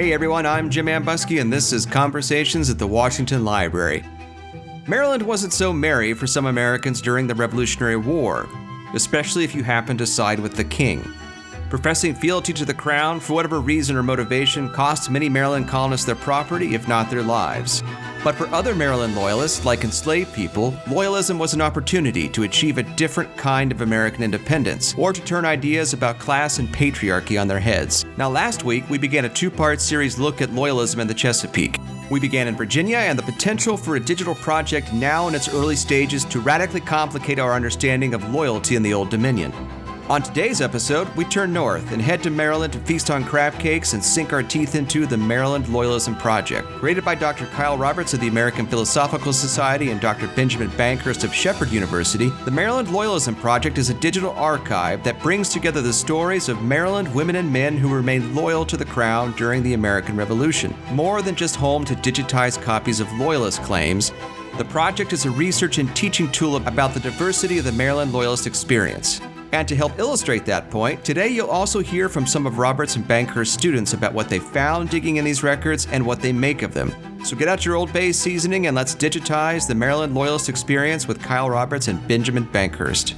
Hey everyone, I'm Jim Ambuske, and this is Conversations at the Washington Library. Maryland wasn't so merry for some Americans during the Revolutionary War, especially if you happened to side with the king. Professing fealty to the crown, for whatever reason or motivation, cost many Maryland colonists their property, if not their lives. But for other Maryland loyalists, like enslaved people, loyalism was an opportunity to achieve a different kind of American independence, or to turn ideas about class and patriarchy on their heads. Now, last week, we began a two-part series look at loyalism in the Chesapeake. We began in Virginia and the potential for a digital project now in its early stages to radically complicate our understanding of loyalty in the Old Dominion. On today's episode, we turn north and head to Maryland to feast on crab cakes and sink our teeth into the Maryland Loyalism Project, created by Dr. Kyle Roberts of the American Philosophical Society and Dr. Benjamin Bankhurst of Shepherd University. The Maryland Loyalism Project is a digital archive that brings together the stories of Maryland women and men who remained loyal to the crown during the American Revolution. More than just home to digitized copies of loyalist claims, the project is a research and teaching tool about the diversity of the Maryland Loyalist experience. And to help illustrate that point, today you'll also hear from some of Roberts and Bankhurst's students about what they found digging in these records and what they make of them. So get out your Old Bay seasoning and let's digitize the Maryland Loyalist experience with Kyle Roberts and Benjamin Bankhurst.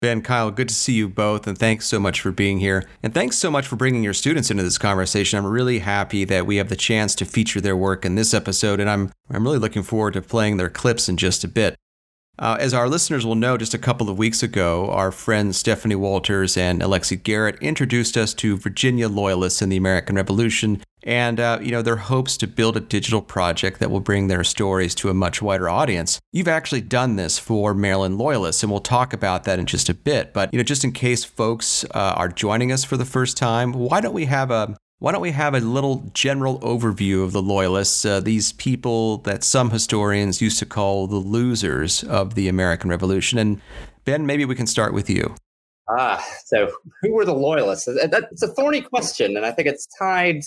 Ben, Kyle, good to see you both, and thanks so much for being here. And thanks so much for bringing your students into this conversation. I'm really happy that we have the chance to feature their work in this episode, and I'm really looking forward to playing their clips in just a bit. As our listeners will know, just a couple of weeks ago, our friends Stephanie Walters and Alexi Garrett introduced us to Virginia loyalists in the American Revolution and their hopes to build a digital project that will bring their stories to a much wider audience. You've actually done this for Maryland loyalists, and we'll talk about that in just a bit. But just in case folks are joining us for the first time, why don't we have a little general overview of the Loyalists, these people that some historians used to call the losers of the American Revolution? And Ben, maybe we can start with you. So who were the Loyalists? It's a thorny question, and I think it's tied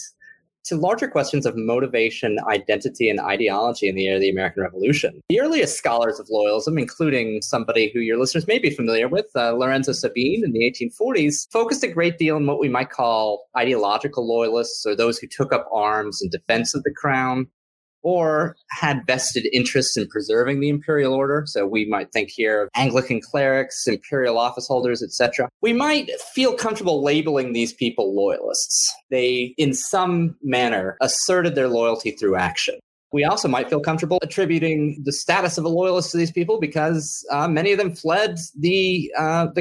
to larger questions of motivation, identity, and ideology in the era of the American Revolution. The earliest scholars of loyalism, including somebody who your listeners may be familiar with, Lorenzo Sabine in the 1840s, focused a great deal on what we might call ideological loyalists, or those who took up arms in defense of the crown, or had vested interests in preserving the imperial order. So we might think here of Anglican clerics, imperial office holders, etc. We might feel comfortable labeling these people loyalists. They, in some manner, asserted their loyalty through action. We also might feel comfortable attributing the status of a loyalist to these people because many of them fled the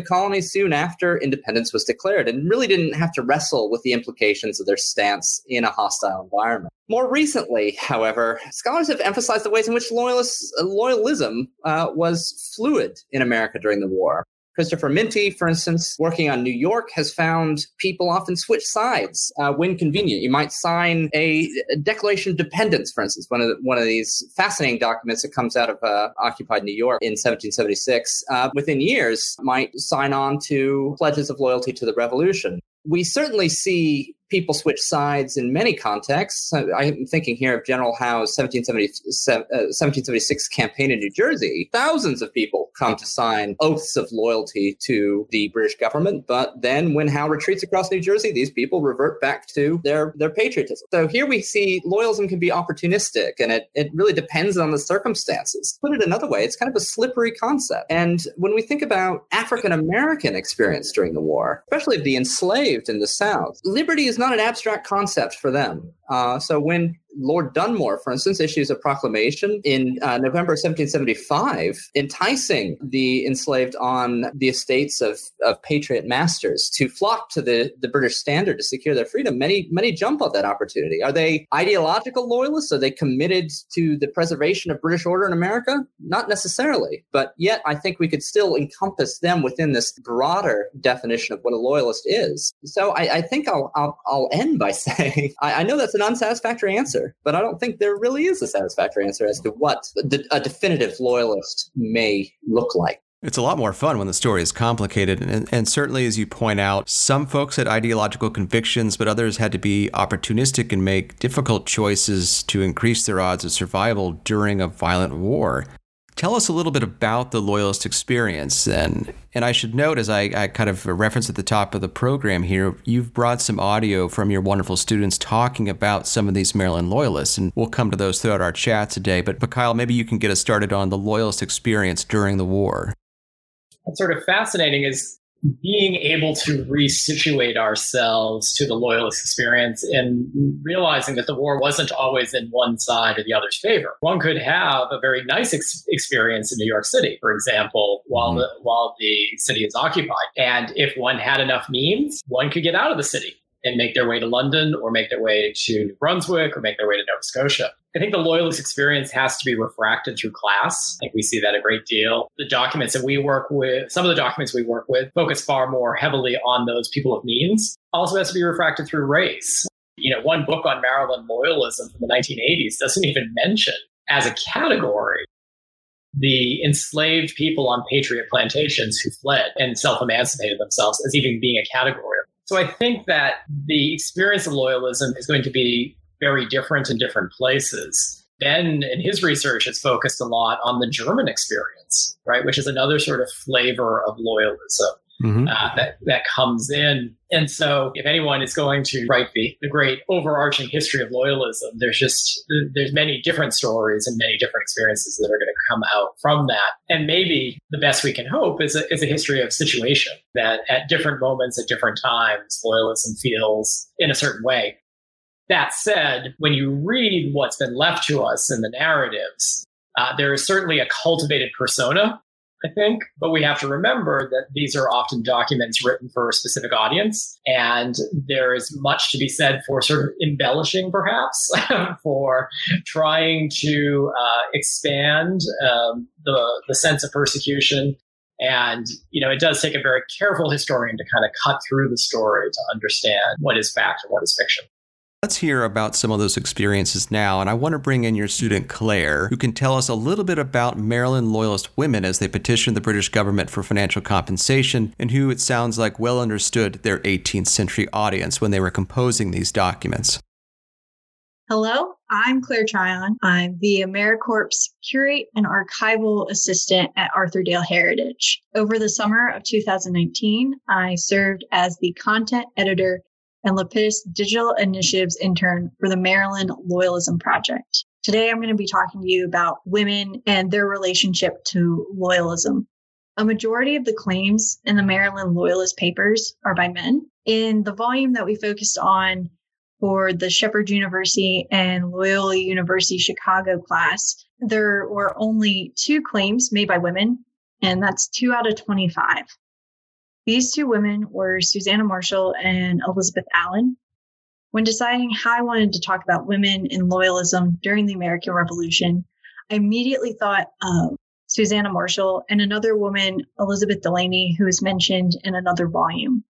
colonies soon after independence was declared and really didn't have to wrestle with the implications of their stance in a hostile environment. More recently, however, scholars have emphasized the ways in which loyalism was fluid in America during the war. Christopher Minty, for instance, working on New York, has found people often switch sides when convenient. You might sign a Declaration of Dependence, for instance, one of these fascinating documents that comes out of occupied New York in 1776. Within years, might sign on to pledges of loyalty to the Revolution. We certainly see people switch sides in many contexts. I'm thinking here of General Howe's 1776 campaign in New Jersey. Thousands of people come to sign oaths of loyalty to the British government, but then when Howe retreats across New Jersey, these people revert back to their patriotism. So here we see loyalism can be opportunistic, and it really depends on the circumstances. Put it another way, it's kind of a slippery concept. And when we think about African-American experience during the war, especially the enslaved in the South, liberty is not an abstract concept for them. So when Lord Dunmore, for instance, issues a proclamation in November 1775 enticing the enslaved on the estates of patriot masters to flock to the British standard to secure their freedom, many jump on that opportunity. Are they ideological loyalists? Are they committed to the preservation of British order in America? Not necessarily, but yet I think we could still encompass them within this broader definition of what a loyalist is. So I think I'll end by saying I know that's an unsatisfactory answer, but I don't think there really is a satisfactory answer as to what a definitive loyalist may look like. It's a lot more fun when the story is complicated. And certainly, as you point out, some folks had ideological convictions, but others had to be opportunistic and make difficult choices to increase their odds of survival during a violent war. Tell us a little bit about the Loyalist experience then. And I should note, as I kind of referenced at the top of the program here, you've brought some audio from your wonderful students talking about some of these Maryland Loyalists, and we'll come to those throughout our chat today. But Kyle, maybe you can get us started on the Loyalist experience during the war. What's sort of fascinating is being able to resituate ourselves to the Loyalist experience and realizing that the war wasn't always in one side or the other's favor. One could have a very nice experience in New York City, for example, while the city is occupied. And if one had enough means, one could get out of the city and make their way to London or make their way to New Brunswick or make their way to Nova Scotia. I think the Loyalist experience has to be refracted through class. I think we see that a great deal. The documents that we work with, some of the documents we work with, focus far more heavily on those people of means. Also has to be refracted through race. You know, one book on Maryland loyalism from the 1980s doesn't even mention, as a category, the enslaved people on patriot plantations who fled and self-emancipated themselves as even being a category. So I think that the experience of loyalism is going to be very different in different places. Ben, in his research, has focused a lot on the German experience, right, which is another sort of flavor of loyalism that comes in. And so if anyone is going to write the great overarching history of loyalism, there's many different stories and many different experiences that are going to come out from that. And maybe the best we can hope is a history of situation, that at different moments, at different times, loyalism feels in a certain way. That said, when you read what's been left to us in the narratives, there is certainly a cultivated persona, I think, but we have to remember that these are often documents written for a specific audience, and there is much to be said for sort of embellishing, perhaps, for trying to expand the sense of persecution. And, you know, it does take a very careful historian to kind of cut through the story to understand what is fact and what is fiction. Let's hear about some of those experiences now, and I want to bring in your student, Claire, who can tell us a little bit about Maryland Loyalist women as they petitioned the British government for financial compensation, and who, it sounds like, well understood their 18th century audience when they were composing these documents. Hello, I'm Claire Tryon. I'm the AmeriCorps Curate and Archival Assistant at Arthurdale Heritage. Over the summer of 2019, I served as the content editor and Lapis Digital Initiatives intern for the Maryland Loyalism Project. Today, I'm going to be talking to you about women and their relationship to loyalism. A majority of the claims in the Maryland Loyalist papers are by men. In the volume that we focused on for the Shepherd University and Loyola University Chicago class, there were only 2 claims made by women, and that's 2 out of 25. These 2 women were Susanna Marshall and Elizabeth Allen. When deciding how I wanted to talk about women in loyalism during the American Revolution, I immediately thought of Susanna Marshall and another woman, Elizabeth Dulany, who is mentioned in another volume.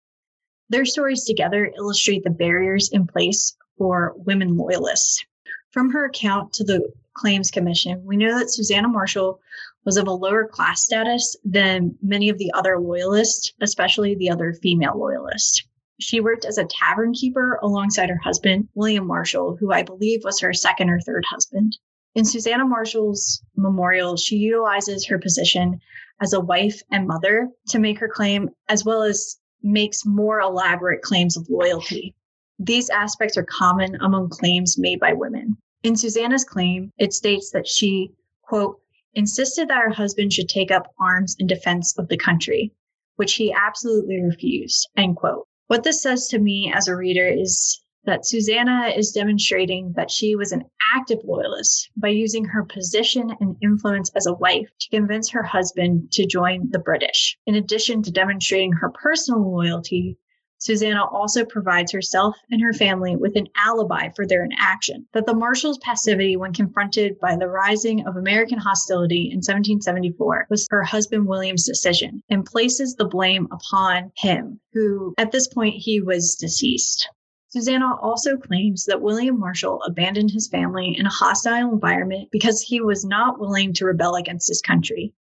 Their stories together illustrate the barriers in place for women loyalists. From her account to the Claims Commission, we know that Susanna Marshall was of a lower class status than many of the other loyalists, especially the other female loyalists. She worked as a tavern keeper alongside her husband, William Marshall, who I believe was her second or third husband. In Susanna Marshall's memorial, she utilizes her position as a wife and mother to make her claim, as well as makes more elaborate claims of loyalty. These aspects are common among claims made by women. In Susanna's claim, it states that she, quote, insisted that her husband should take up arms in defense of the country, which he absolutely refused, end quote. What this says to me as a reader is that Susanna is demonstrating that she was an active loyalist by using her position and influence as a wife to convince her husband to join the British. In addition to demonstrating her personal loyalty, Susanna also provides herself and her family with an alibi for their inaction, that the Marshall's passivity when confronted by the rising of American hostility in 1774 was her husband William's decision, and places the blame upon him, who at this point he was deceased. Susanna also claims that William Marshall abandoned his family in a hostile environment because he was not willing to rebel against his country.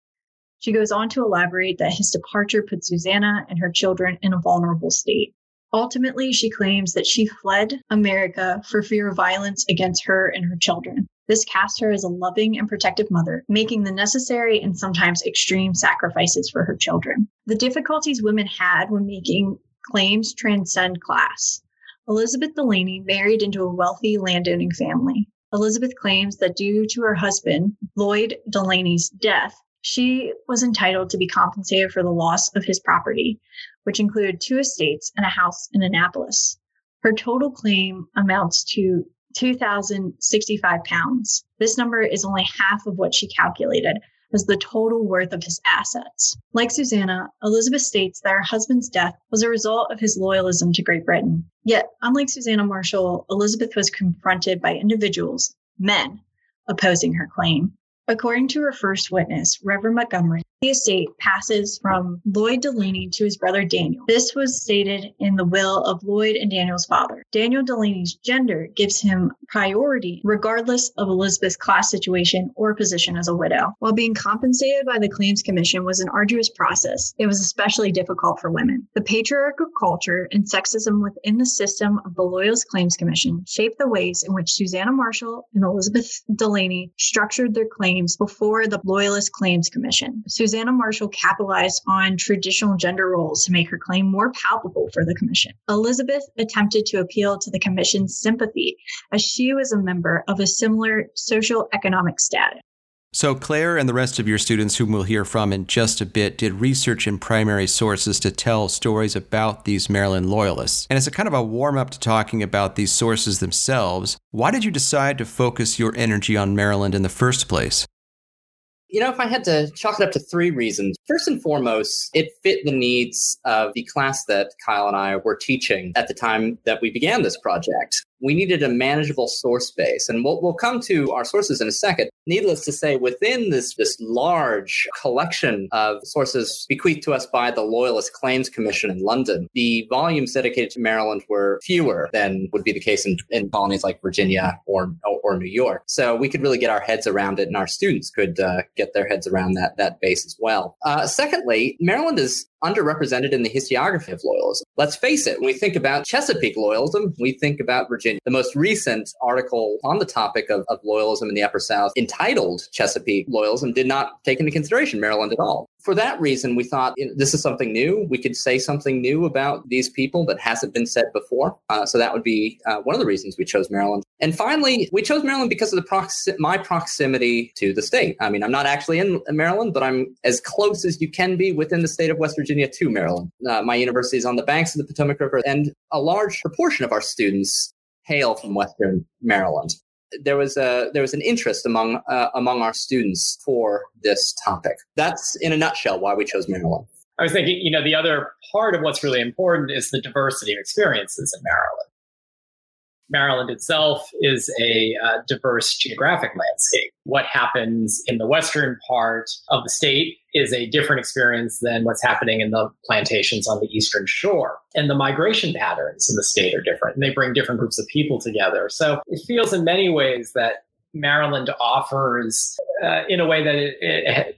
She goes on to elaborate that his departure put Susanna and her children in a vulnerable state. Ultimately, she claims that she fled America for fear of violence against her and her children. This cast her as a loving and protective mother, making the necessary and sometimes extreme sacrifices for her children. The difficulties women had when making claims transcend class. Elizabeth Dulany married into a wealthy landowning family. Elizabeth claims that due to her husband, Lloyd Delaney's death, she was entitled to be compensated for the loss of his property, which included 2 estates and a house in Annapolis. Her total claim amounts to 2,065 pounds. This number is only half of what she calculated as the total worth of his assets. Like Susanna, Elizabeth states that her husband's death was a result of his loyalism to Great Britain. Yet, unlike Susanna Marshall, Elizabeth was confronted by individuals, men, opposing her claim. According to her first witness, Reverend Montgomery, the estate passes from Lloyd Dulany to his brother Daniel. This was stated in the will of Lloyd and Daniel's father. Daniel Delaney's gender gives him priority regardless of Elizabeth's class situation or position as a widow. While being compensated by the Claims Commission was an arduous process, it was especially difficult for women. The patriarchal culture and sexism within the system of the Loyalist Claims Commission shaped the ways in which Susanna Marshall and Elizabeth Dulany structured their claims before the Loyalist Claims Commission. Susanna Marshall capitalized on traditional gender roles to make her claim more palpable for the commission. Elizabeth attempted to appeal to the commission's sympathy as she was a member of a similar socioeconomic status. So Claire and the rest of your students, whom we'll hear from in just a bit, did research in primary sources to tell stories about these Maryland Loyalists. And as a kind of a warm-up to talking about these sources themselves, why did you decide to focus your energy on Maryland in the first place? You know, if I had to chalk it up to 3 reasons, first and foremost, it fit the needs of the class that Kyle and I were teaching at the time that we began this project. We needed a manageable source base. And we'll come to our sources in a second. Needless to say, within this large collection of sources bequeathed to us by the Loyalist Claims Commission in London, the volumes dedicated to Maryland were fewer than would be the case in colonies like Virginia or New York. So we could really get our heads around it, and our students could get their heads around that base as well. Secondly, Maryland is underrepresented in the historiography of loyalism. Let's face it, when we think about Chesapeake loyalism, we think about Virginia. The most recent article on the topic of loyalism in the Upper South, entitled Chesapeake Loyalism, did not take into consideration Maryland at all. For that reason, we thought this is something new. We could say something new about these people that hasn't been said before. So that would be one of the reasons we chose Maryland. And finally, we chose Maryland because of the my proximity to the state. I mean, I'm not actually in Maryland, but I'm as close as you can be within the state of West Virginia to Maryland. My university is on the banks of the Potomac River, and a large proportion of our students hail from Western Maryland. There was an interest among our students for this topic. That's, in a nutshell, why we chose Maryland. I was thinking, you know, the other part of what's really important is the diversity of experiences in Maryland. Maryland itself is a diverse geographic landscape. What happens in the western part of the state is a different experience than what's happening in the plantations on the eastern shore. And the migration patterns in the state are different, and they bring different groups of people together. So it feels in many ways that Maryland offers, in a way that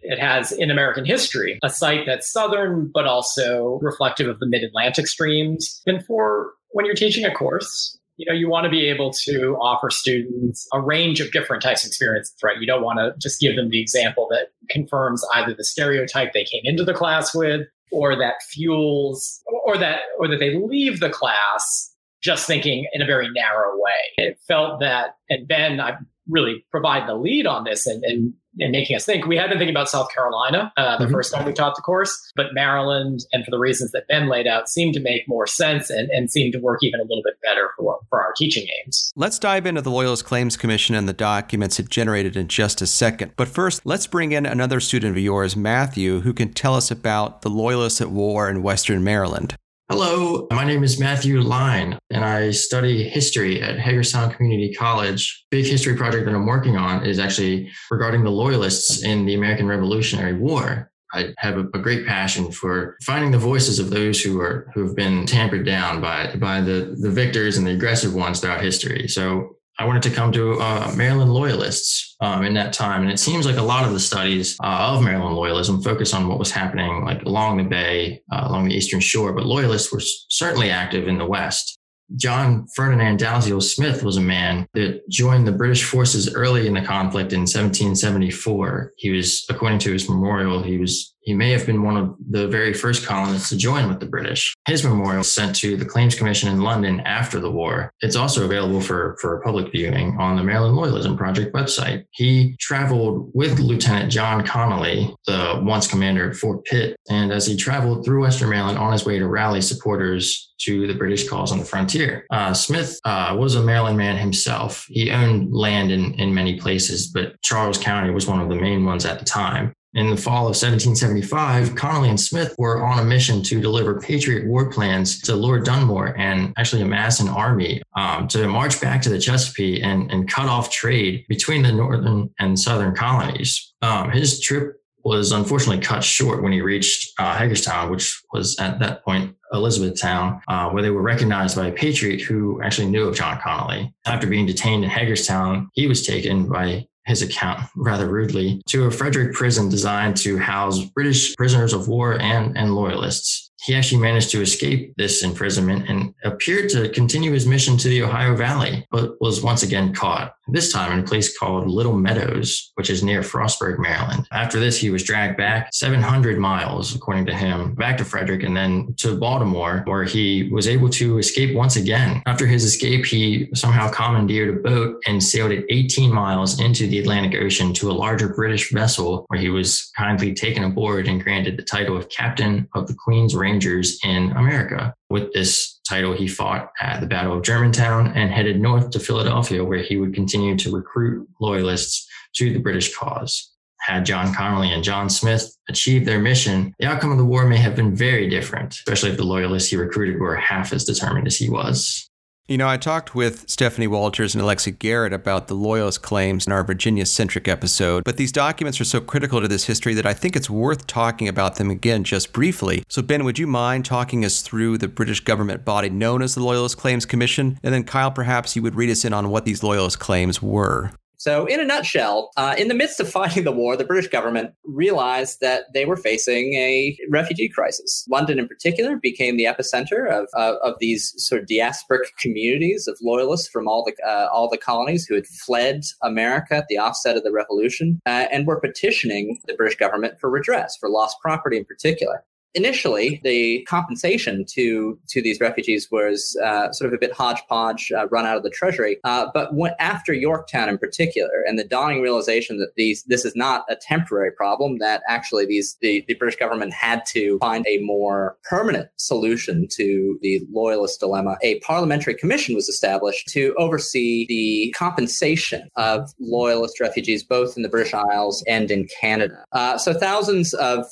it has in American history, a site that's southern, but also reflective of the mid-Atlantic streams. And for when you're teaching a course, you know, you want to be able to offer students a range of different types of experiences, right? You don't want to just give them the example that confirms either the stereotype they came into the class with, or that fuels, or that they leave the class just thinking in a very narrow way. It felt that, and Ben, I really provide the lead on this and making us think. We had been thinking about South Carolina the first time we taught the course, but Maryland, and for the reasons that Ben laid out, seemed to make more sense and seemed to work even a little bit better for our teaching aims. Let's dive into the Loyalist Claims Commission and the documents it generated in just a second. But first, let's bring in another student of yours, Matthew, who can tell us about the Loyalists at War in Western Maryland. Hello, my name is Matthew Line, and I study history at Hagerstown Community College. Big history project that I'm working on is actually regarding the Loyalists in the American Revolutionary War. I have a great passion for finding the voices of those who've been tampered down by the victors and the aggressive ones throughout history. So I wanted to come to Maryland Loyalists in that time. And it seems like a lot of the studies of Maryland Loyalism focus on what was happening like along the bay, along the eastern shore. But Loyalists were certainly active in the West. John Ferdinand Dalziel Smith was a man that joined the British forces early in the conflict in 1774. He was, according to his memorial, he may have been one of the very first colonists to join with the British. His memorial was sent to the Claims Commission in London after the war. It's also available for public viewing on the Maryland Loyalism Project website. He traveled with Lieutenant John Connolly, the once commander at Fort Pitt, and as he traveled through Western Maryland on his way to rally supporters to the British cause on the frontier. Smith was a Maryland man himself. He owned land in many places, but Charles County was one of the main ones at the time. In the fall of 1775, Connolly and Smith were on a mission to deliver Patriot war plans to Lord Dunmore and actually amass an army to march back to the Chesapeake and cut off trade between the northern and southern colonies. His trip was unfortunately cut short when he reached Hagerstown, which was at that point Elizabethtown, where they were recognized by a patriot who actually knew of John Connolly. After being detained in Hagerstown, he was taken by his account rather rudely to a Frederick prison designed to house British prisoners of war and loyalists. He actually managed to escape this imprisonment and appeared to continue his mission to the Ohio Valley, but was once again caught, this time in a place called Little Meadows, which is near Frostburg, Maryland. After this, he was dragged back 700 miles, according to him, back to Frederick and then to Baltimore, where he was able to escape once again. After his escape, he somehow commandeered a boat and sailed it 18 miles into the Atlantic Ocean to a larger British vessel, where he was kindly taken aboard and granted the title of Captain of the Queen's Rangers in America. With this title, he fought at the Battle of Germantown and headed north to Philadelphia, where he would continue to recruit loyalists to the British cause. Had John Connolly and John Smith achieved their mission, the outcome of the war may have been very different, especially if the loyalists he recruited were half as determined as he was. You know, I talked with Stephanie Walters and Alexi Garrett about the Loyalist claims in our Virginia-centric episode, but these documents are so critical to this history that I think it's worth talking about them again just briefly. So, Ben, would you mind talking us through the British government body known as the Loyalist Claims Commission? And then, Kyle, perhaps you would read us in on what these Loyalist claims were. So in a nutshell, in the midst of fighting the war, the British government realized that they were facing a refugee crisis. London in particular became the epicenter of these sort of diasporic communities of loyalists from all the colonies who had fled America at the offset of the revolution and were petitioning the British government for redress, for lost property in particular. Initially, the compensation to these refugees was sort of a bit hodgepodge, run out of the treasury. But after Yorktown in particular, and the dawning realization that this is not a temporary problem, that actually the British government had to find a more permanent solution to the loyalist dilemma, a parliamentary commission was established to oversee the compensation of loyalist refugees, both in the British Isles and in Canada. So thousands of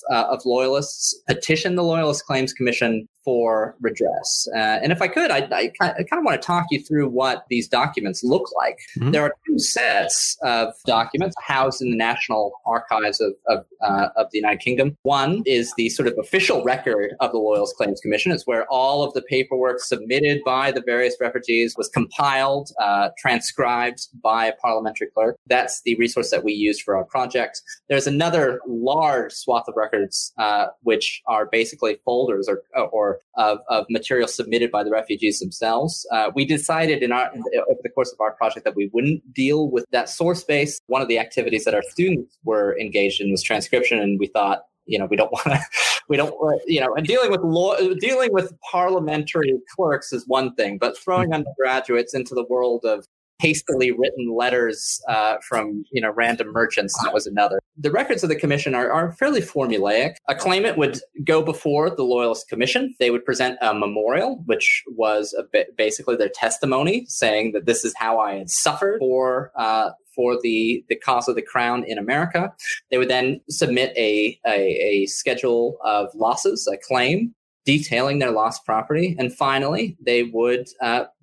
loyalists petitioned the Loyalist Claims Commission for redress. And if I could, I kind of want to talk you through what these documents look like. Mm-hmm. There are two sets of documents housed in the National Archives of the United Kingdom. One is the sort of official record of the Loyalist Claims Commission. It's where all of the paperwork submitted by the various refugees was compiled, transcribed by a parliamentary clerk. That's the resource that we use for our project. There's another large swath of records, which are basically folders or of material submitted by the refugees themselves. We decided over the course of our project that we wouldn't deal with that source base. One of the activities that our students were engaged in was transcription, and we thought, dealing with parliamentary clerks is one thing, but throwing undergraduates into the world of hastily written letters from random merchants, that was another. The records of the commission are fairly formulaic. A claimant would go before the Loyalist Commission. They would present a memorial, which was basically their testimony, saying that this is how I had suffered for the cause of the crown in America. They would then submit a schedule of losses, a claim, detailing their lost property. And finally, they would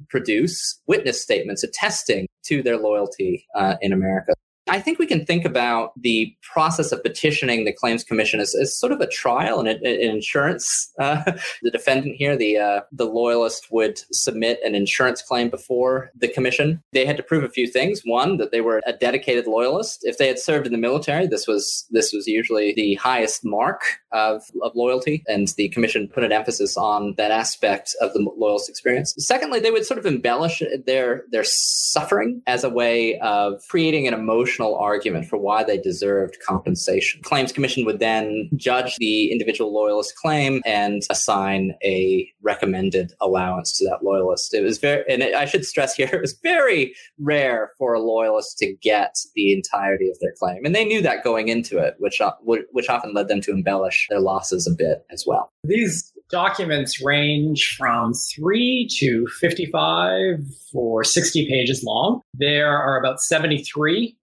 produce witness statements attesting to their loyalty in America. I think we can think about the process of petitioning the Claims Commission as sort of a trial and an insurance. The defendant here, the loyalist, would submit an insurance claim before the commission. They had to prove a few things. One, that they were a dedicated loyalist. If they had served in the military, this was usually the highest mark of loyalty, and the commission put an emphasis on that aspect of the loyalist experience. Secondly, they would sort of embellish their suffering as a way of creating an emotional argument for why they deserved compensation. Claims Commission would then judge the individual loyalist claim and assign a recommended allowance to that loyalist. It was I should stress here, it was very rare for a loyalist to get the entirety of their claim. And they knew that going into it, which often led them to embellish their losses a bit as well. These documents range from 3 to 55 or 60 pages long. There are about 73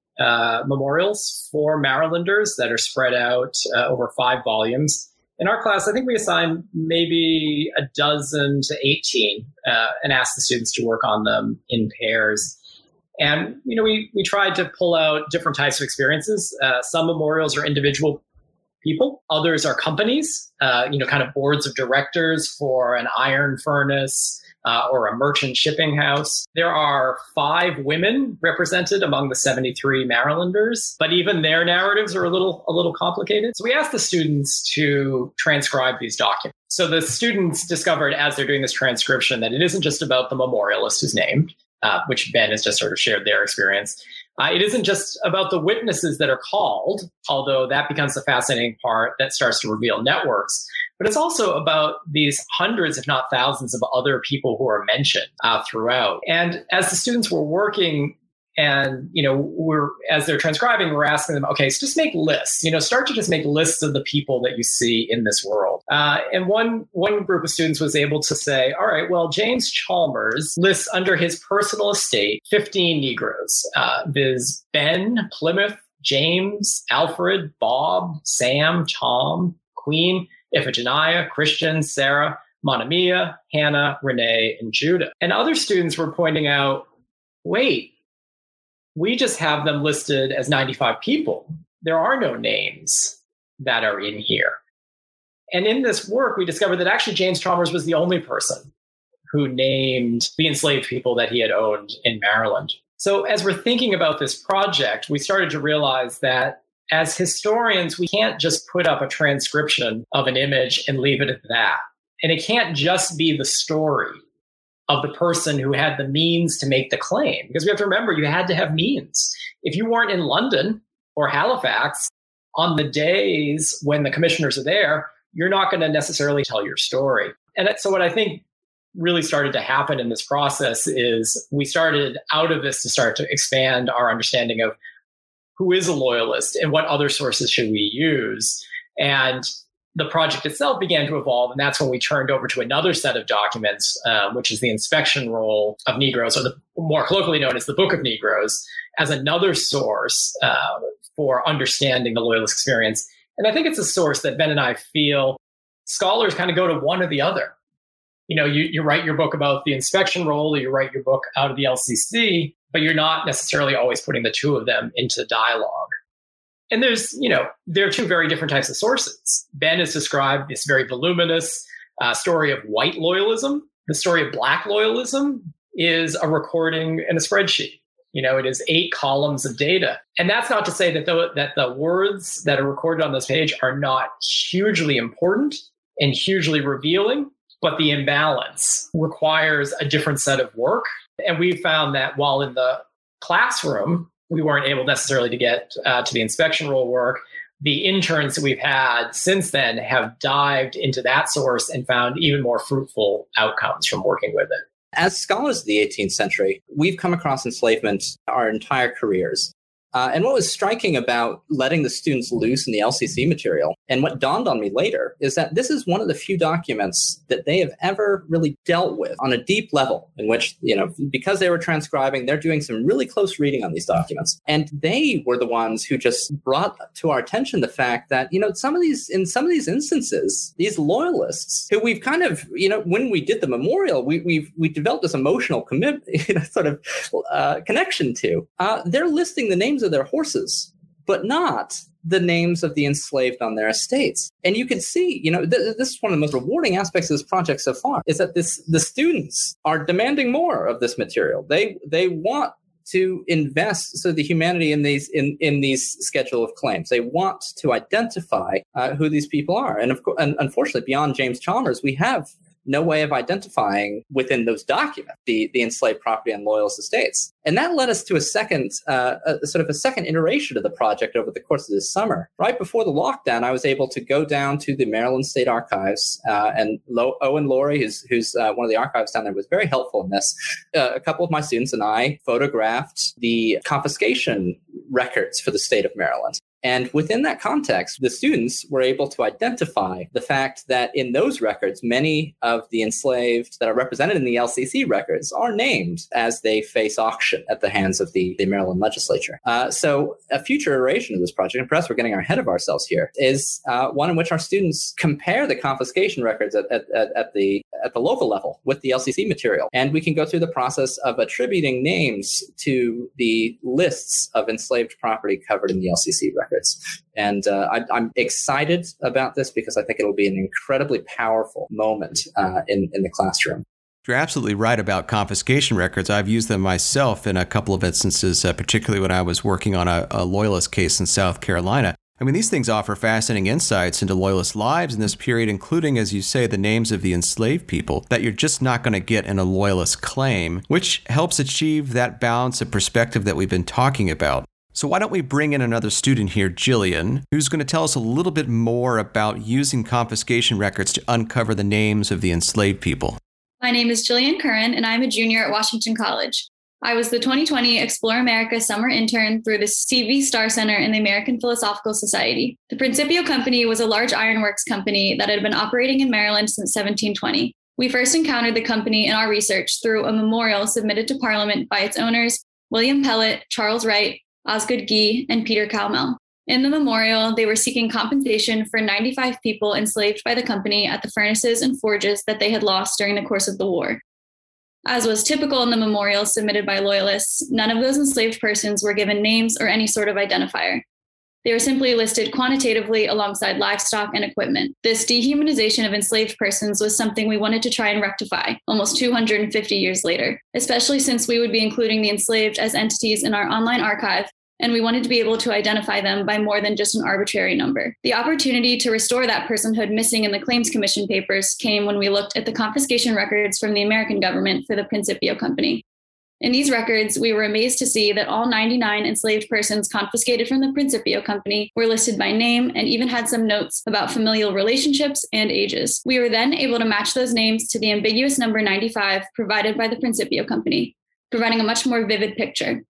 memorials for Marylanders that are spread out over 5 volumes. In our class, I think we assigned maybe a dozen to 18 and asked the students to work on them in pairs. And, you know, we tried to pull out different types of experiences. Some memorials are individual people. Others are companies, kind of boards of directors for an iron furnace or a merchant shipping house. There are 5 women represented among the 73 Marylanders, but even their narratives are a little complicated. So we asked the students to transcribe these documents. So the students discovered as they're doing this transcription that it isn't just about the memorialist who's named, which Ben has just sort of shared their experience. It isn't just about the witnesses that are called, although that becomes the fascinating part that starts to reveal networks. But it's also about these hundreds, if not thousands, of other people who are mentioned throughout. And as the students were working and, you know, as they're transcribing, we're asking them, okay, so just make lists, start to just make lists of the people that you see in this world. And one group of students was able to say, all right, well, James Chalmers lists under his personal estate 15 Negroes, viz. Ben, Plymouth, James, Alfred, Bob, Sam, Tom, Queen, Iphigenia, Christian, Sarah, Monimia, Hannah, Renee, and Judah. And other students were pointing out, wait, we just have them listed as 95 people. There are no names that are in here. And in this work, we discovered that actually James Chalmers was the only person who named the enslaved people that he had owned in Maryland. So as we're thinking about this project, we started to realize that as historians, we can't just put up a transcription of an image and leave it at that. And it can't just be the story of the person who had the means to make the claim. Because we have to remember, you had to have means. If you weren't in London or Halifax on the days when the commissioners are there, you're not going to necessarily tell your story. And so what I think really started to happen in this process is we started out of this to start to expand our understanding of who is a loyalist and what other sources should we use. And the project itself began to evolve, and that's when we turned over to another set of documents, which is the inspection roll of Negroes, or the more colloquially known as the Book of Negroes, as another source for understanding the loyalist experience. And I think it's a source that Ben and I feel scholars kind of go to one or the other. You write your book about the inspection roll, or you write your book out of the LCC, but you're not necessarily always putting the two of them into dialogue. And there are two very different types of sources. Ben has described this very voluminous story of white loyalism. The story of black loyalism is a recording in a spreadsheet. It is 8 columns of data. And that's not to say that the words that are recorded on this page are not hugely important and hugely revealing, but the imbalance requires a different set of work. And we found that while in the classroom, we weren't able necessarily to get to the inspection roll work, the interns that we've had since then have dived into that source and found even more fruitful outcomes from working with it. As scholars of the 18th century, we've come across enslavement our entire careers. And what was striking about letting the students loose in the LCC material, and what dawned on me later, is that this is one of the few documents that they have ever really dealt with on a deep level, in which, because they were transcribing, they're doing some really close reading on these documents. And they were the ones who just brought to our attention the fact that, in some of these instances, these loyalists who we've kind of, when we did the memorial, we developed this emotional connection to, they're listing the names names of their horses, but not the names of the enslaved on their estates. And you can see, you know, this is one of the most rewarding aspects of this project so far, is that the students are demanding more of this material. They want to invest the humanity in these schedule of claims. They want to identify who these people are. And of course, and unfortunately, beyond James Chalmers, we have no way of identifying within those documents the enslaved property on Loyalist estates. And that led us to a second iteration of the project over the course of this summer. Right before the lockdown, I was able to go down to the Maryland State Archives, and Owen Laurie, who's one of the archives down there, was very helpful in this. A couple of my students and I photographed the confiscation records for the state of Maryland. And within that context, the students were able to identify the fact that in those records, many of the enslaved that are represented in the LCC records are named as they face auction at the hands of the Maryland legislature. So a future iteration of this project, and perhaps we're getting ahead of ourselves here, is one in which our students compare the confiscation records at the local level with the LCC material. And we can go through the process of attributing names to the lists of enslaved property covered in the LCC records. And I'm excited about this because I think it'll be an incredibly powerful moment in the classroom. You're absolutely right about confiscation records. I've used them myself in a couple of instances, particularly when I was working on a Loyalist case in South Carolina. I mean, these things offer fascinating insights into Loyalist lives in this period, including, as you say, the names of the enslaved people that you're just not going to get in a Loyalist claim, which helps achieve that balance of perspective that we've been talking about. So why don't we bring in another student here, Jillian, who's going to tell us a little bit more about using confiscation records to uncover the names of the enslaved people. My name is Jillian Curran, and I'm a junior at Washington College. I was the 2020 Explore America summer intern through the CV Star Center in the American Philosophical Society. The Principio Company was a large ironworks company that had been operating in Maryland since 1720. We first encountered the company in our research through a memorial submitted to Parliament by its owners, William Pellet, Charles Wright, Osgood Gee, and Peter Calmel. In the memorial, they were seeking compensation for 95 people enslaved by the company at the furnaces and forges that they had lost during the course of the war. As was typical in the memorials submitted by Loyalists, none of those enslaved persons were given names or any sort of identifier. They were simply listed quantitatively alongside livestock and equipment. This dehumanization of enslaved persons was something we wanted to try and rectify almost 250 years later, especially since we would be including the enslaved as entities in our online archive, and we wanted to be able to identify them by more than just an arbitrary number. The opportunity to restore that personhood missing in the Claims Commission papers came when we looked at the confiscation records from the American government for the Principio Company. In these records, we were amazed to see that all 99 enslaved persons confiscated from the Principio Company were listed by name and even had some notes about familial relationships and ages. We were then able to match those names to the ambiguous number 95 provided by the Principio Company, providing a much more vivid picture.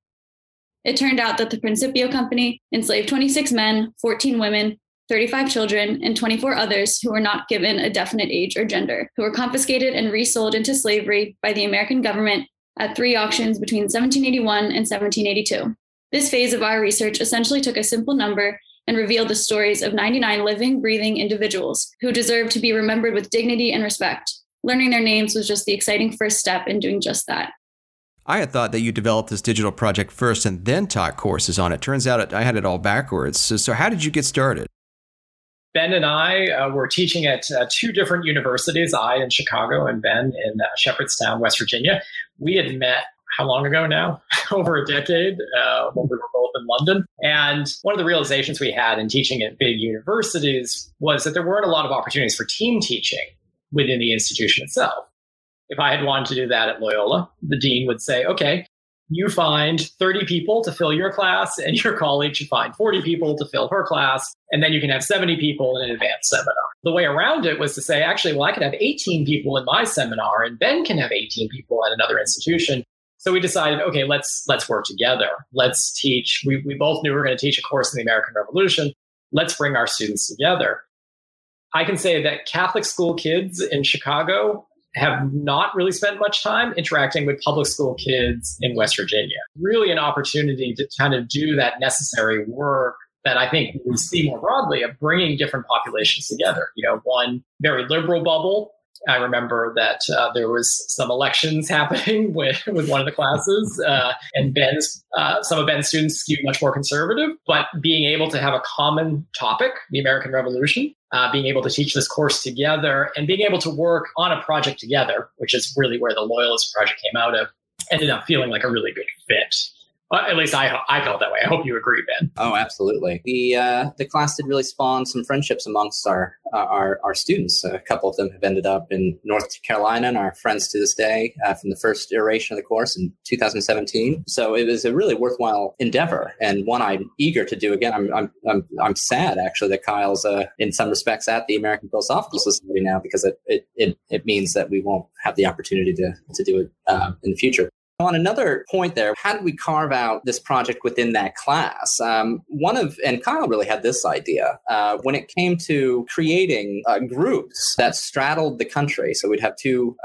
It turned out that the Principio Company enslaved 26 men, 14 women, 35 children, and 24 others who were not given a definite age or gender, who were confiscated and resold into slavery by the American government at three auctions between 1781 and 1782. This phase of our research essentially took a simple number and revealed the stories of 99 living, breathing individuals who deserved to be remembered with dignity and respect. Learning their names was just the exciting first step in doing just that. I had thought that you developed this digital project first and then taught courses on it. Turns out I had it all backwards. So how did you get started? Ben and I were teaching at two different universities, I in Chicago and Ben in Shepherdstown, West Virginia. We had met how long ago now? Over a decade when we were both in London. And one of the realizations we had in teaching at big universities was that there weren't a lot of opportunities for team teaching within the institution itself. If I had wanted to do that at Loyola, the dean would say, okay, you find 30 people to fill your class and your colleague should find 40 people to fill her class. And then you can have 70 people in an advanced seminar. The way around it was to say, actually, well, I could have 18 people in my seminar and Ben can have 18 people at another institution. So we decided, okay, let's work together. Let's teach. We both knew we were going to teach a course in the American Revolution. Let's bring our students together. I can say that Catholic school kids in Chicago have not really spent much time interacting with public school kids in West Virginia. Really an opportunity to kind of do that necessary work that I think we see more broadly of bringing different populations together. You know, one very liberal bubble I remember that there was some elections happening with one of the classes, and some of Ben's students skewed much more conservative, but being able to have a common topic, the American Revolution, being able to teach this course together and being able to work on a project together, which is really where the Loyalism Project came out of, ended up feeling like a really good fit. Well, at least I felt that way. I hope you agree, Ben. Oh, absolutely. The class did really spawn some friendships amongst our students. A couple of them have ended up in North Carolina and are friends to this day from the first iteration of the course in 2017. So it was a really worthwhile endeavor and one I'm eager to do again. I'm sad actually that Kyle's in some respects at the American Philosophical Society now, because it means that we won't have the opportunity to do it in the future. On another point there, how did we carve out this project within that class? And Kyle really had this idea, when it came to creating groups that straddled the country. So we'd have two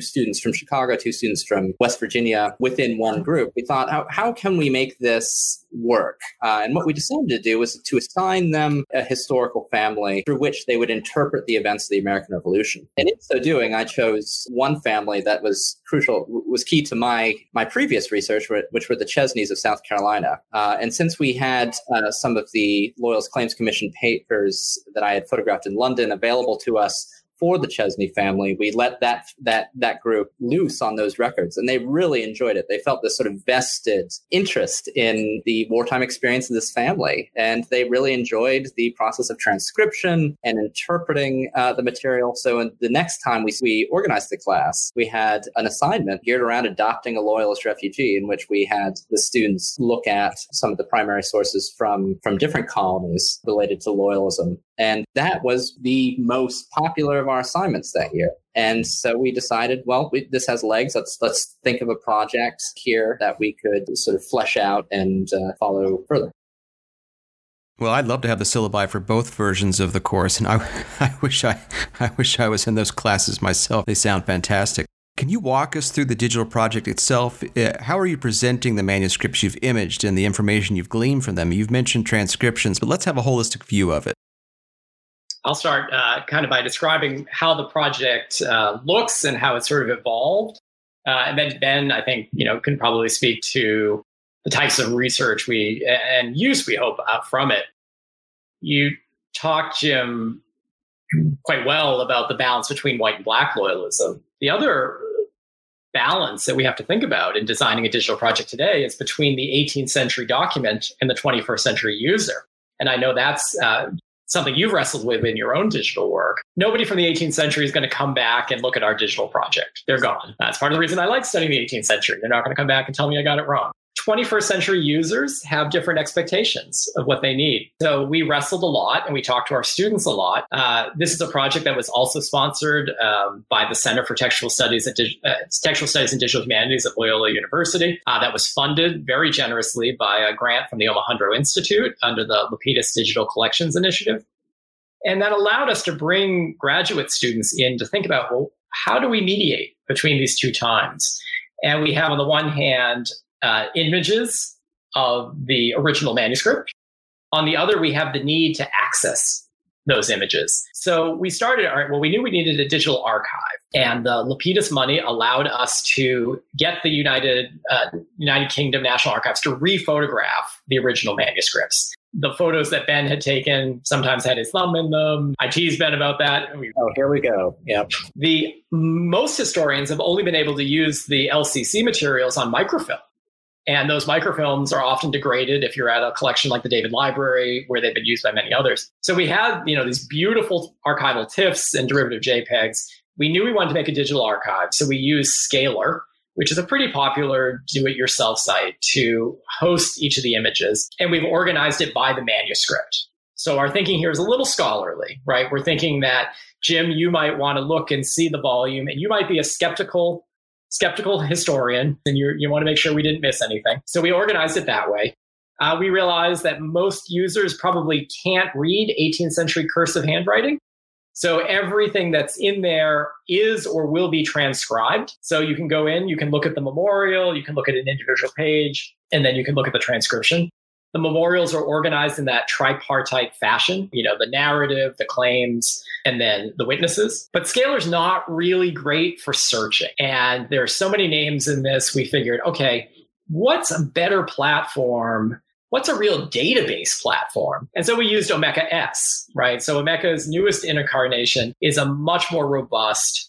students from Chicago, two students from West Virginia within one group. We thought, how can we make this work? And what we decided to do was to assign them a historical family through which they would interpret the events of the American Revolution. And in so doing, I chose one family that was crucial, was key to my previous research, which were the Chesneys of South Carolina. And since we had some of the Loyalist Claims Commission papers that I had photographed in London available to us for the Chesney family, we let that group loose on those records, and they really enjoyed it. They felt this sort of vested interest in the wartime experience of this family, and they really enjoyed the process of transcription and interpreting the material. So the next time we organized the class, we had an assignment geared around adopting a Loyalist refugee, in which we had the students look at some of the primary sources from different colonies related to Loyalism. And that was the most popular of our assignments that year. And so we decided, well, this has legs. Let's think of a project here that we could sort of flesh out and follow further. Well, I'd love to have the syllabi for both versions of the course, and I wish I was in those classes myself. They sound fantastic. Can you walk us through the digital project itself? How are you presenting the manuscripts you've imaged and the information you've gleaned from them? You've mentioned transcriptions, but let's have a holistic view of it. I'll start kind of by describing how the project looks and how it sort of evolved. And then Ben, I think, can probably speak to the types of research and use we hope out from it. You talked, Jim, quite well about the balance between white and black loyalism. The other balance that we have to think about in designing a digital project today is between the 18th century document and the 21st century user. And I know that's something you've wrestled with in your own digital work. Nobody from the 18th century is going to come back and look at our digital project. They're gone. That's part of the reason I like studying the 18th century. They're not going to come back and tell me I got it wrong. 21st century users have different expectations of what they need. So we wrestled a lot and we talked to our students a lot. This is a project that was also sponsored by the Center for Textual Studies and Digital Humanities at Loyola University. That was funded very generously by a grant from the Omohundro Institute under the Lapidus Digital Collections Initiative. And that allowed us to bring graduate students in to think about, well, how do we mediate between these two times? And we have, on the one hand, images of the original manuscript. On the other, we have the need to access those images. So we started, we knew we needed a digital archive, and the Lapidus money allowed us to get the United Kingdom National Archives to re-photograph the original manuscripts. The photos that Ben had taken sometimes had his thumb in them. I teased Ben about that. Oh, here we go. Yep. The most historians have only been able to use the LCC materials on microfilm. And those microfilms are often degraded if you're at a collection like the David Library, where they've been used by many others. So we had, these beautiful archival TIFFs and derivative JPEGs. We knew we wanted to make a digital archive, so we used Scalar, which is a pretty popular do-it-yourself site, to host each of the images. And we've organized it by the manuscript. So our thinking here is a little scholarly, right? We're thinking that, Jim, you might want to look and see the volume, and you might be a skeptical historian, and you want to make sure we didn't miss anything. So we organized it that way. We realized that most users probably can't read 18th century cursive handwriting. So everything that's in there is or will be transcribed. So you can go in, you can look at the memorial, you can look at an individual page, and then you can look at the transcription. The memorials are organized in that tripartite fashion, you know, the narrative, the claims, and then the witnesses. But Scalar's not really great for searching. And there are so many names in this, we figured, okay, what's a better platform? What's a real database platform? And so we used Omeka S, right? So Omeka's newest incarnation is a much more robust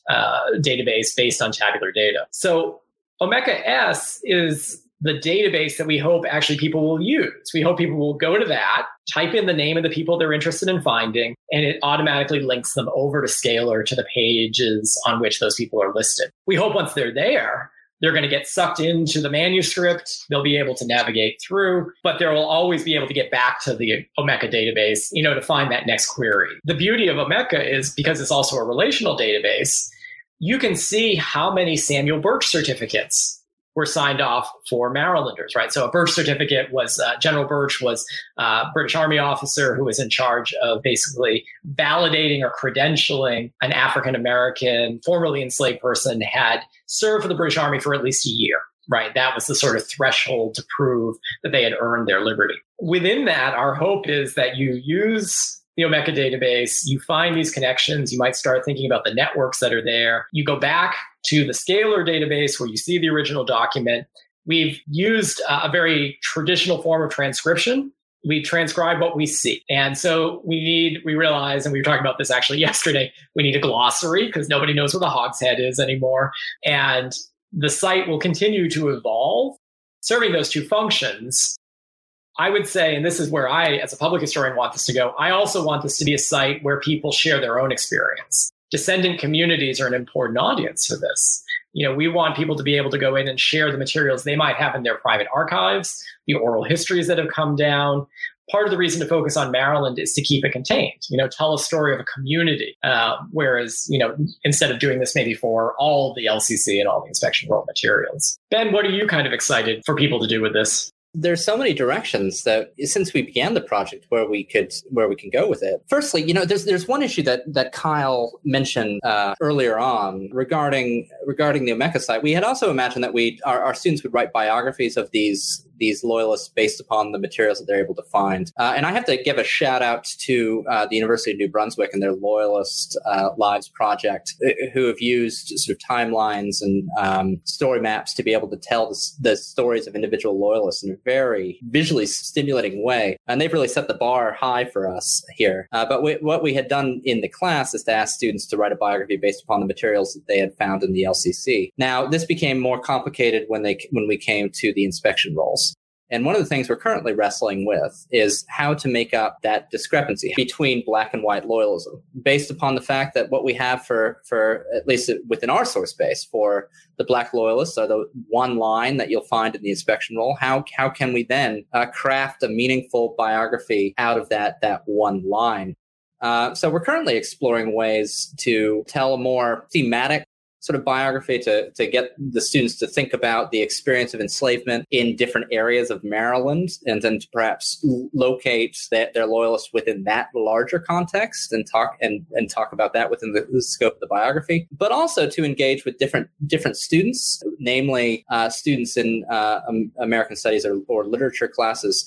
database based on tabular data. So Omeka S is the database that we hope actually people will use. We hope people will go to that, type in the name of the people they're interested in finding, and it automatically links them over to Scalar to the pages on which those people are listed. We hope once they're there, they're going to get sucked into the manuscript. They'll be able to navigate through, but they will always be able to get back to the Omeka database, you know, to find that next query. The beauty of Omeka is because it's also a relational database, you can see how many Samuel Birch certificates were signed off for Marylanders, right? So a Birch certificate was, General Birch was a British Army officer who was in charge of basically validating or credentialing an African-American, formerly enslaved person had served for the British Army for at least a year, right? That was the sort of threshold to prove that they had earned their liberty. Within that, our hope is that you use the Omeka database, you find these connections, you might start thinking about the networks that are there. You go back to the Scalar database where you see the original document. We've used a very traditional form of transcription. We transcribe what we see. And so we realize, and we were talking about this actually yesterday, we need a glossary because nobody knows what a hogshead is anymore. And the site will continue to evolve, serving those two functions. I would say, and this is where I, as a public historian, want this to go, I also want this to be a site where people share their own experience. Descendant communities are an important audience for this. You know, we want people to be able to go in and share the materials they might have in their private archives, the oral histories that have come down. Part of the reason to focus on Maryland is to keep it contained, you know, tell a story of a community. Whereas, you know, instead of doing this maybe for all the LCC and all the inspection roll materials. Ben, what are you kind of excited for people to do with this? There's so many directions that since we began the project where we can go with it. Firstly, you know, there's one issue that Kyle mentioned earlier on regarding the Omeka site. We had also imagined that our students would write biographies of these loyalists based upon the materials that they're able to find. And I have to give a shout out to the University of New Brunswick and their Loyalist Lives Project, who have used sort of timelines and story maps to be able to tell the stories of individual loyalists in a very visually stimulating way. And they've really set the bar high for us here. But what we had done in the class is to ask students to write a biography based upon the materials that they had found in the LCC. Now, this became more complicated when we came to the inspection rolls. And one of the things we're currently wrestling with is how to make up that discrepancy between black and white loyalism, based upon the fact that what we have for at least within our source base, for the black loyalists are the one line that you'll find in the inspection roll. How can we then craft a meaningful biography out of that one line? So we're currently exploring ways to tell a more thematic sort of biography to get the students to think about the experience of enslavement in different areas of Maryland, and then to perhaps locate their loyalists within that larger context and talk about that within the scope of the biography, but also to engage with different students, namely students in American studies or literature classes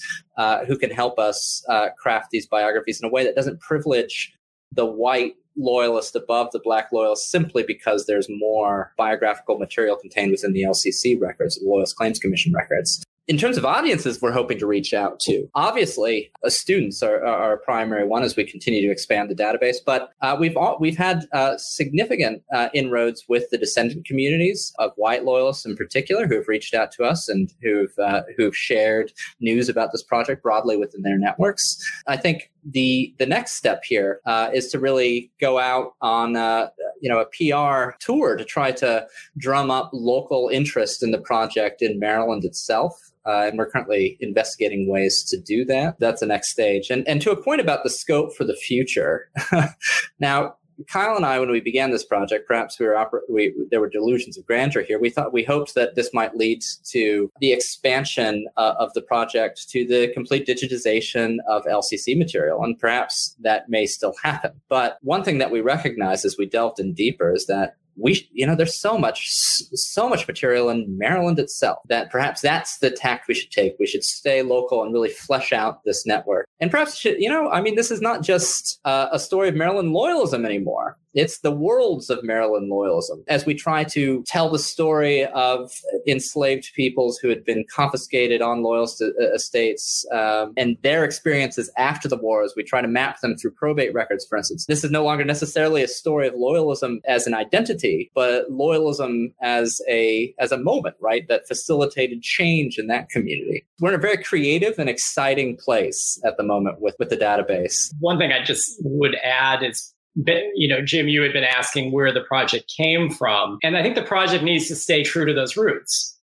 who can help us craft these biographies in a way that doesn't privilege the white loyalist above the black loyalist simply because there's more biographical material contained within the LCC records, the Loyalist Claims Commission records. In terms of audiences we're hoping to reach out to, obviously, students are our primary one as we continue to expand the database, but we've had significant inroads with the descendant communities of white loyalists in particular who have reached out to us and who've shared news about this project broadly within their networks. I think the next step here is to really go out on a PR tour to try to drum up local interest in the project in Maryland itself. And we're currently investigating ways to do that. That's the next stage. And to a point about the scope for the future. Now, Kyle and I, when we began this project, perhaps there were delusions of grandeur here. We hoped that this might lead to the expansion of the project to the complete digitization of LCC material, and perhaps that may still happen. But one thing that we recognized as we delved in deeper is that there's so much material in Maryland itself that perhaps that's the tack we should take. We should stay local and really flesh out this network. And perhaps, this is not just a story of Maryland loyalism anymore. It's the worlds of Maryland loyalism as we try to tell the story of enslaved peoples who had been confiscated on loyalist estates and their experiences after the war as we try to map them through probate records, for instance. This is no longer necessarily a story of loyalism as an identity, but loyalism as a moment, right, that facilitated change in that community. We're in a very creative and exciting place at the moment with the database. One thing I just would add is, Jim, you had been asking where the project came from. And I think the project needs to stay true to those roots.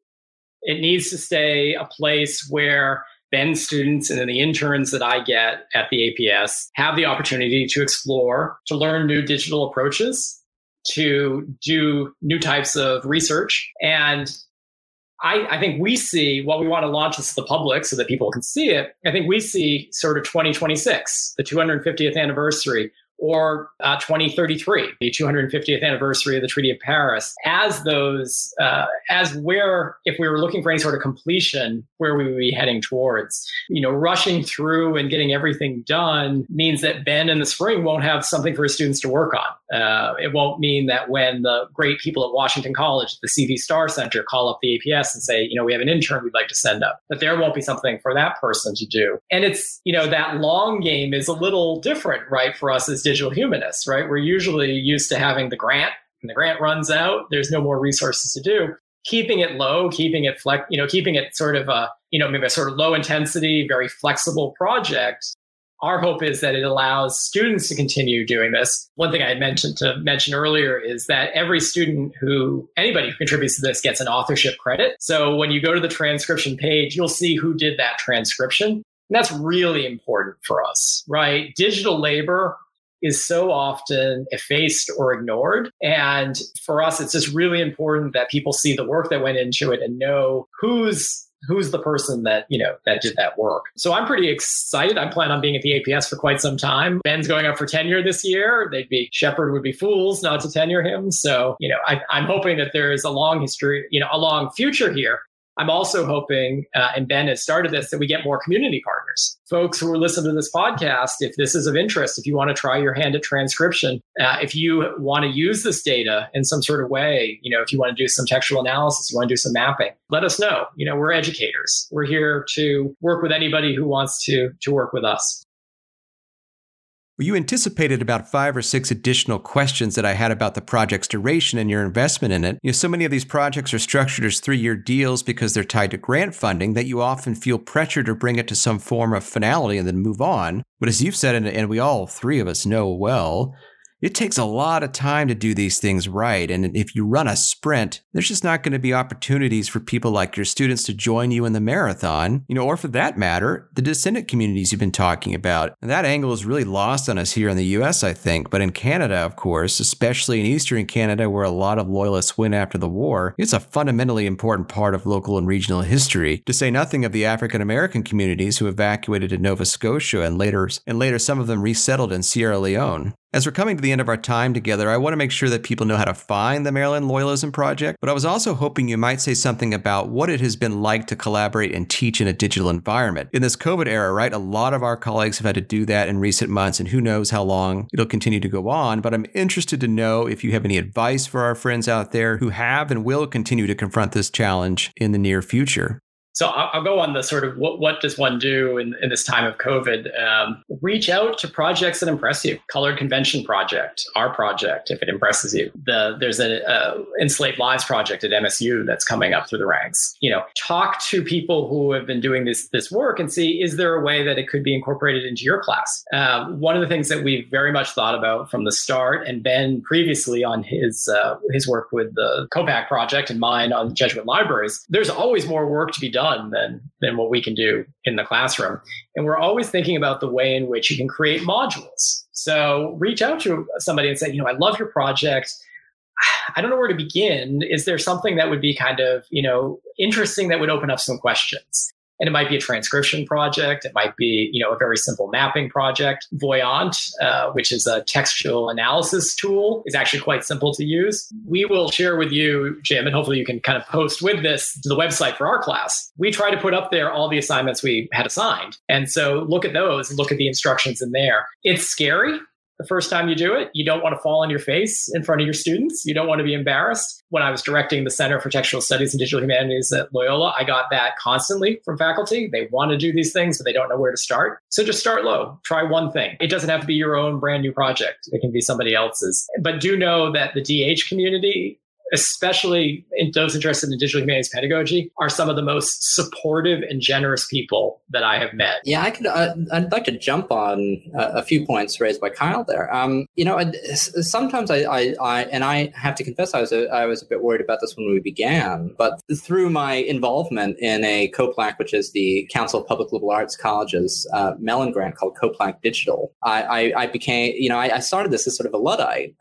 It needs to stay a place where Ben's students and then the interns that I get at the APS have the opportunity to explore, to learn new digital approaches, to do new types of research. And I think we see what we want to launch this to the public so that people can see it. I think we see sort of 2026, the 250th anniversary, or 2033, the 250th anniversary of the Treaty of Paris, as those, where, if we were looking for any sort of completion, where we would be heading towards. Rushing through and getting everything done means that Ben in the spring won't have something for his students to work on. It won't mean that when the great people at Washington College, the CV Star Center, call up the APS and say, we have an intern we'd like to send up, that there won't be something for that person to do. And it's, that long game is a little different, right, for us as digital humanists, right? We're usually used to having the grant, and the grant runs out. There's no more resources to do. Keeping it low, keeping it sort of maybe a sort of low intensity, very flexible project. Our hope is that it allows students to continue doing this. One thing I had mentioned earlier is that every student anybody who contributes to this gets an authorship credit. So when you go to the transcription page, you'll see who did that transcription. And that's really important for us, right? Digital labor is so often effaced or ignored. And for us, it's just really important that people see the work that went into it and know who's the person that, that did that work. So I'm pretty excited. I plan on being at the APS for quite some time. Ben's going up for tenure this year. Shepherd would be fools not to tenure him. So, I'm hoping that there is a long history, a long future here. I'm also hoping, and Ben has started this, that we get more community partners. Folks who are listening to this podcast, if this is of interest, if you want to try your hand at transcription, if you want to use this data in some sort of way, if you want to do some textual analysis, you want to do some mapping, let us know. We're educators. We're here to work with anybody who wants to work with us. Well, you anticipated about 5 or 6 additional questions that I had about the project's duration and your investment in it. So many of these projects are structured as 3-year deals because they're tied to grant funding that you often feel pressure to bring it to some form of finality and then move on. But as you've said, and we all 3 of us know well, it takes a lot of time to do these things right. And if you run a sprint, there's just not going to be opportunities for people like your students to join you in the marathon, or for that matter, the descendant communities you've been talking about. And that angle is really lost on us here in the U.S., I think. But in Canada, of course, especially in Eastern Canada, where a lot of loyalists went after the war, it's a fundamentally important part of local and regional history, to say nothing of the African-American communities who evacuated to Nova Scotia and later some of them resettled in Sierra Leone. As we're coming to the end of our time together, I want to make sure that people know how to find the Maryland Loyalism Project, but I was also hoping you might say something about what it has been like to collaborate and teach in a digital environment. In this COVID era, right, a lot of our colleagues have had to do that in recent months, and who knows how long it'll continue to go on, but I'm interested to know if you have any advice for our friends out there who have and will continue to confront this challenge in the near future. So I'll go on the sort of what does one do in this time of COVID? Reach out to projects that impress you. Colored Convention Project, our project, if it impresses you. There's an Enslaved Lives Project at MSU that's coming up through the ranks. Talk to people who have been doing this work and see, is there a way that it could be incorporated into your class? One of the things that we've very much thought about from the start, and Ben previously on his work with the COPAC project and mine on Jesuit libraries, there's always more work to be done than what we can do in the classroom. And we're always thinking about the way in which you can create modules. So reach out to somebody and say, I love your project. I don't know where to begin. Is there something that would be kind of, interesting that would open up some questions? And it might be a transcription project. It might be, you know, a very simple mapping project. Voyant, which is a textual analysis tool, is actually quite simple to use. We will share with you, Jim, and hopefully you can kind of post with this to the website for our class. We try to put up there all the assignments we had assigned. And so look at those, look at the instructions in there. It's scary. The first time you do it, you don't want to fall on your face in front of your students. You don't want to be embarrassed. When I was directing the Center for Textual Studies and Digital Humanities at Loyola, I got that constantly from faculty. They want to do these things, but they don't know where to start. So just start low. Try one thing. It doesn't have to be your own brand new project. It can be somebody else's. But do know that the DH community, especially those interested in digital humanities pedagogy, are some of the most supportive and generous people that I have met. Yeah, I'd like to jump on a few points raised by Kyle there. Sometimes I have to confess I was a bit worried about this when we began, but through my involvement in a COPLAC, which is the Council of Public Liberal Arts Colleges Mellon grant called COPLAC Digital, I started this as sort of a Luddite,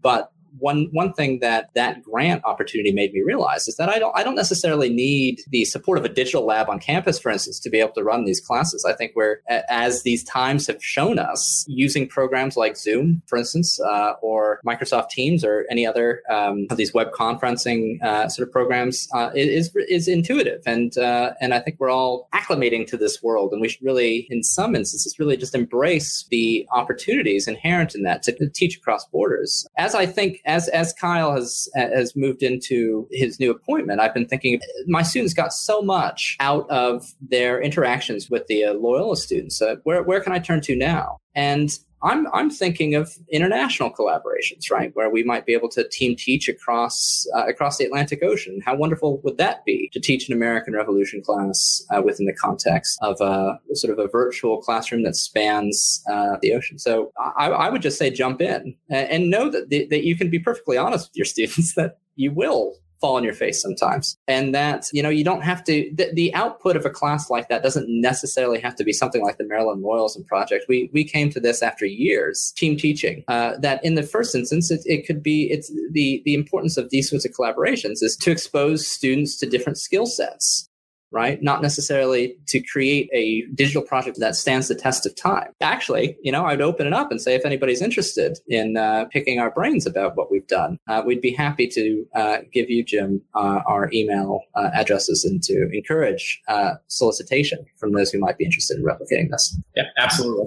but One thing that grant opportunity made me realize is that I don't necessarily need the support of a digital lab on campus, for instance, to be able to run these classes. I think we're, as these times have shown us, using programs like Zoom, for instance, or Microsoft Teams or any other of these web conferencing sort of programs is intuitive. And I think we're all acclimating to this world, and we should really, in some instances, really just embrace the opportunities inherent in that to teach across borders. As Kyle has moved into his new appointment, I've been thinking my students got so much out of their interactions with the Loyola students. Where can I turn to now? And I'm thinking of international collaborations, right, where we might be able to team teach across the Atlantic Ocean. How wonderful would that be to teach an American Revolution class within the context of a sort of a virtual classroom that spans the ocean? So I would just say jump in and know that you can be perfectly honest with your students that you will fall on your face sometimes. And that, you know, you don't have to, the output of a class like that doesn't necessarily have to be something like the Maryland Loyalism Project. We came to this after years, team teaching, that in the first instance, it could be, it's the importance of these sorts of collaborations is to expose students to different skill sets, right? Not necessarily to create a digital project that stands the test of time. Actually, you know, I'd open it up and say, if anybody's interested in picking our brains about what we've done, we'd be happy to give you, Jim, our email addresses and to encourage solicitation from those who might be interested in replicating this. Yeah, absolutely.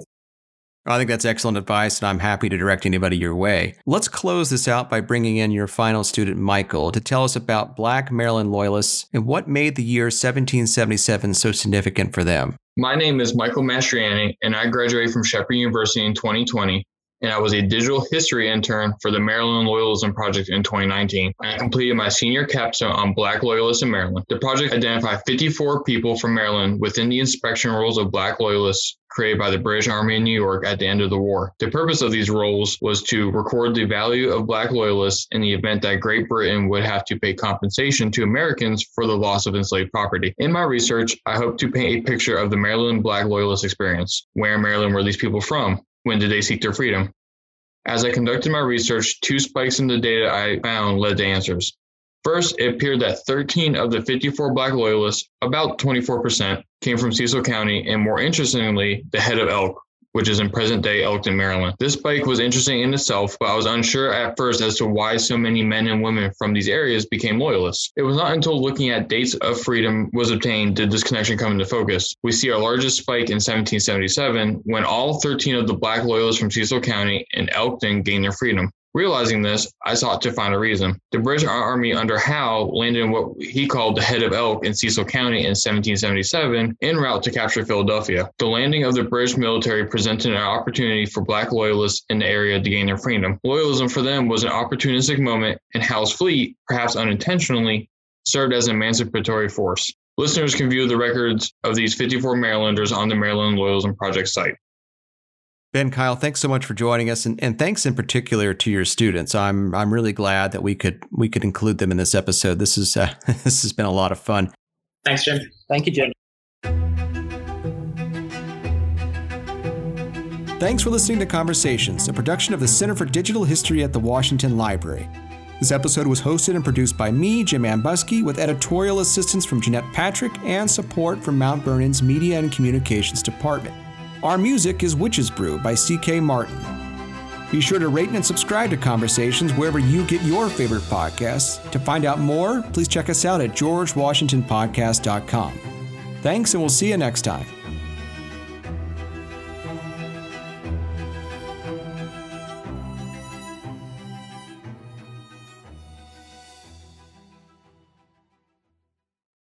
I think that's excellent advice, and I'm happy to direct anybody your way. Let's close this out by bringing in your final student, Michael, to tell us about Black Maryland Loyalists and what made the year 1777 so significant for them. My name is Michael Mastriani, and I graduated from Shepherd University in 2020, and I was a digital history intern for the Maryland Loyalism Project in 2019. I completed my senior capstone on Black Loyalists in Maryland. The project identified 54 people from Maryland within the inspection rolls of Black Loyalists created by the British Army in New York at the end of the war. The purpose of these roles was to record the value of Black Loyalists in the event that Great Britain would have to pay compensation to Americans for the loss of enslaved property. In my research, I hope to paint a picture of the Maryland Black Loyalist experience. Where in Maryland were these people from? When did they seek their freedom? As I conducted my research, two spikes in the data I found led to answers. First, it appeared that 13 of the 54 Black Loyalists, about 24%, came from Cecil County and, more interestingly, the head of Elk, which is in present-day Elkton, Maryland. This spike was interesting in itself, but I was unsure at first as to why so many men and women from these areas became loyalists. It was not until looking at dates of freedom was obtained did this connection come into focus. We see our largest spike in 1777 when all 13 of the Black Loyalists from Cecil County and Elkton gained their freedom. Realizing this, I sought to find a reason. The British Army under Howe landed in what he called the Head of Elk in Cecil County in 1777 en route to capture Philadelphia. The landing of the British military presented an opportunity for Black Loyalists in the area to gain their freedom. Loyalism for them was an opportunistic moment, and Howe's fleet, perhaps unintentionally, served as an emancipatory force. Listeners can view the records of these 54 Marylanders on the Maryland Loyalism Project site. Ben, Kyle, thanks so much for joining us, and thanks in particular to your students. I'm really glad that we could include them in this episode. This is this has been a lot of fun. Thanks, Jim. Thank you, Jim. Thanks for listening to Conversations, a production of the Center for Digital History at the Washington Library. This episode was hosted and produced by me, Jim Ambuske, with editorial assistance from Jeanette Patrick and support from Mount Vernon's Media and Communications Department. Our music is Witch's Brew by C.K. Martin. Be sure to rate and subscribe to Conversations wherever you get your favorite podcasts. To find out more, please check us out at georgewashingtonpodcast.com. Thanks, and we'll see you next time.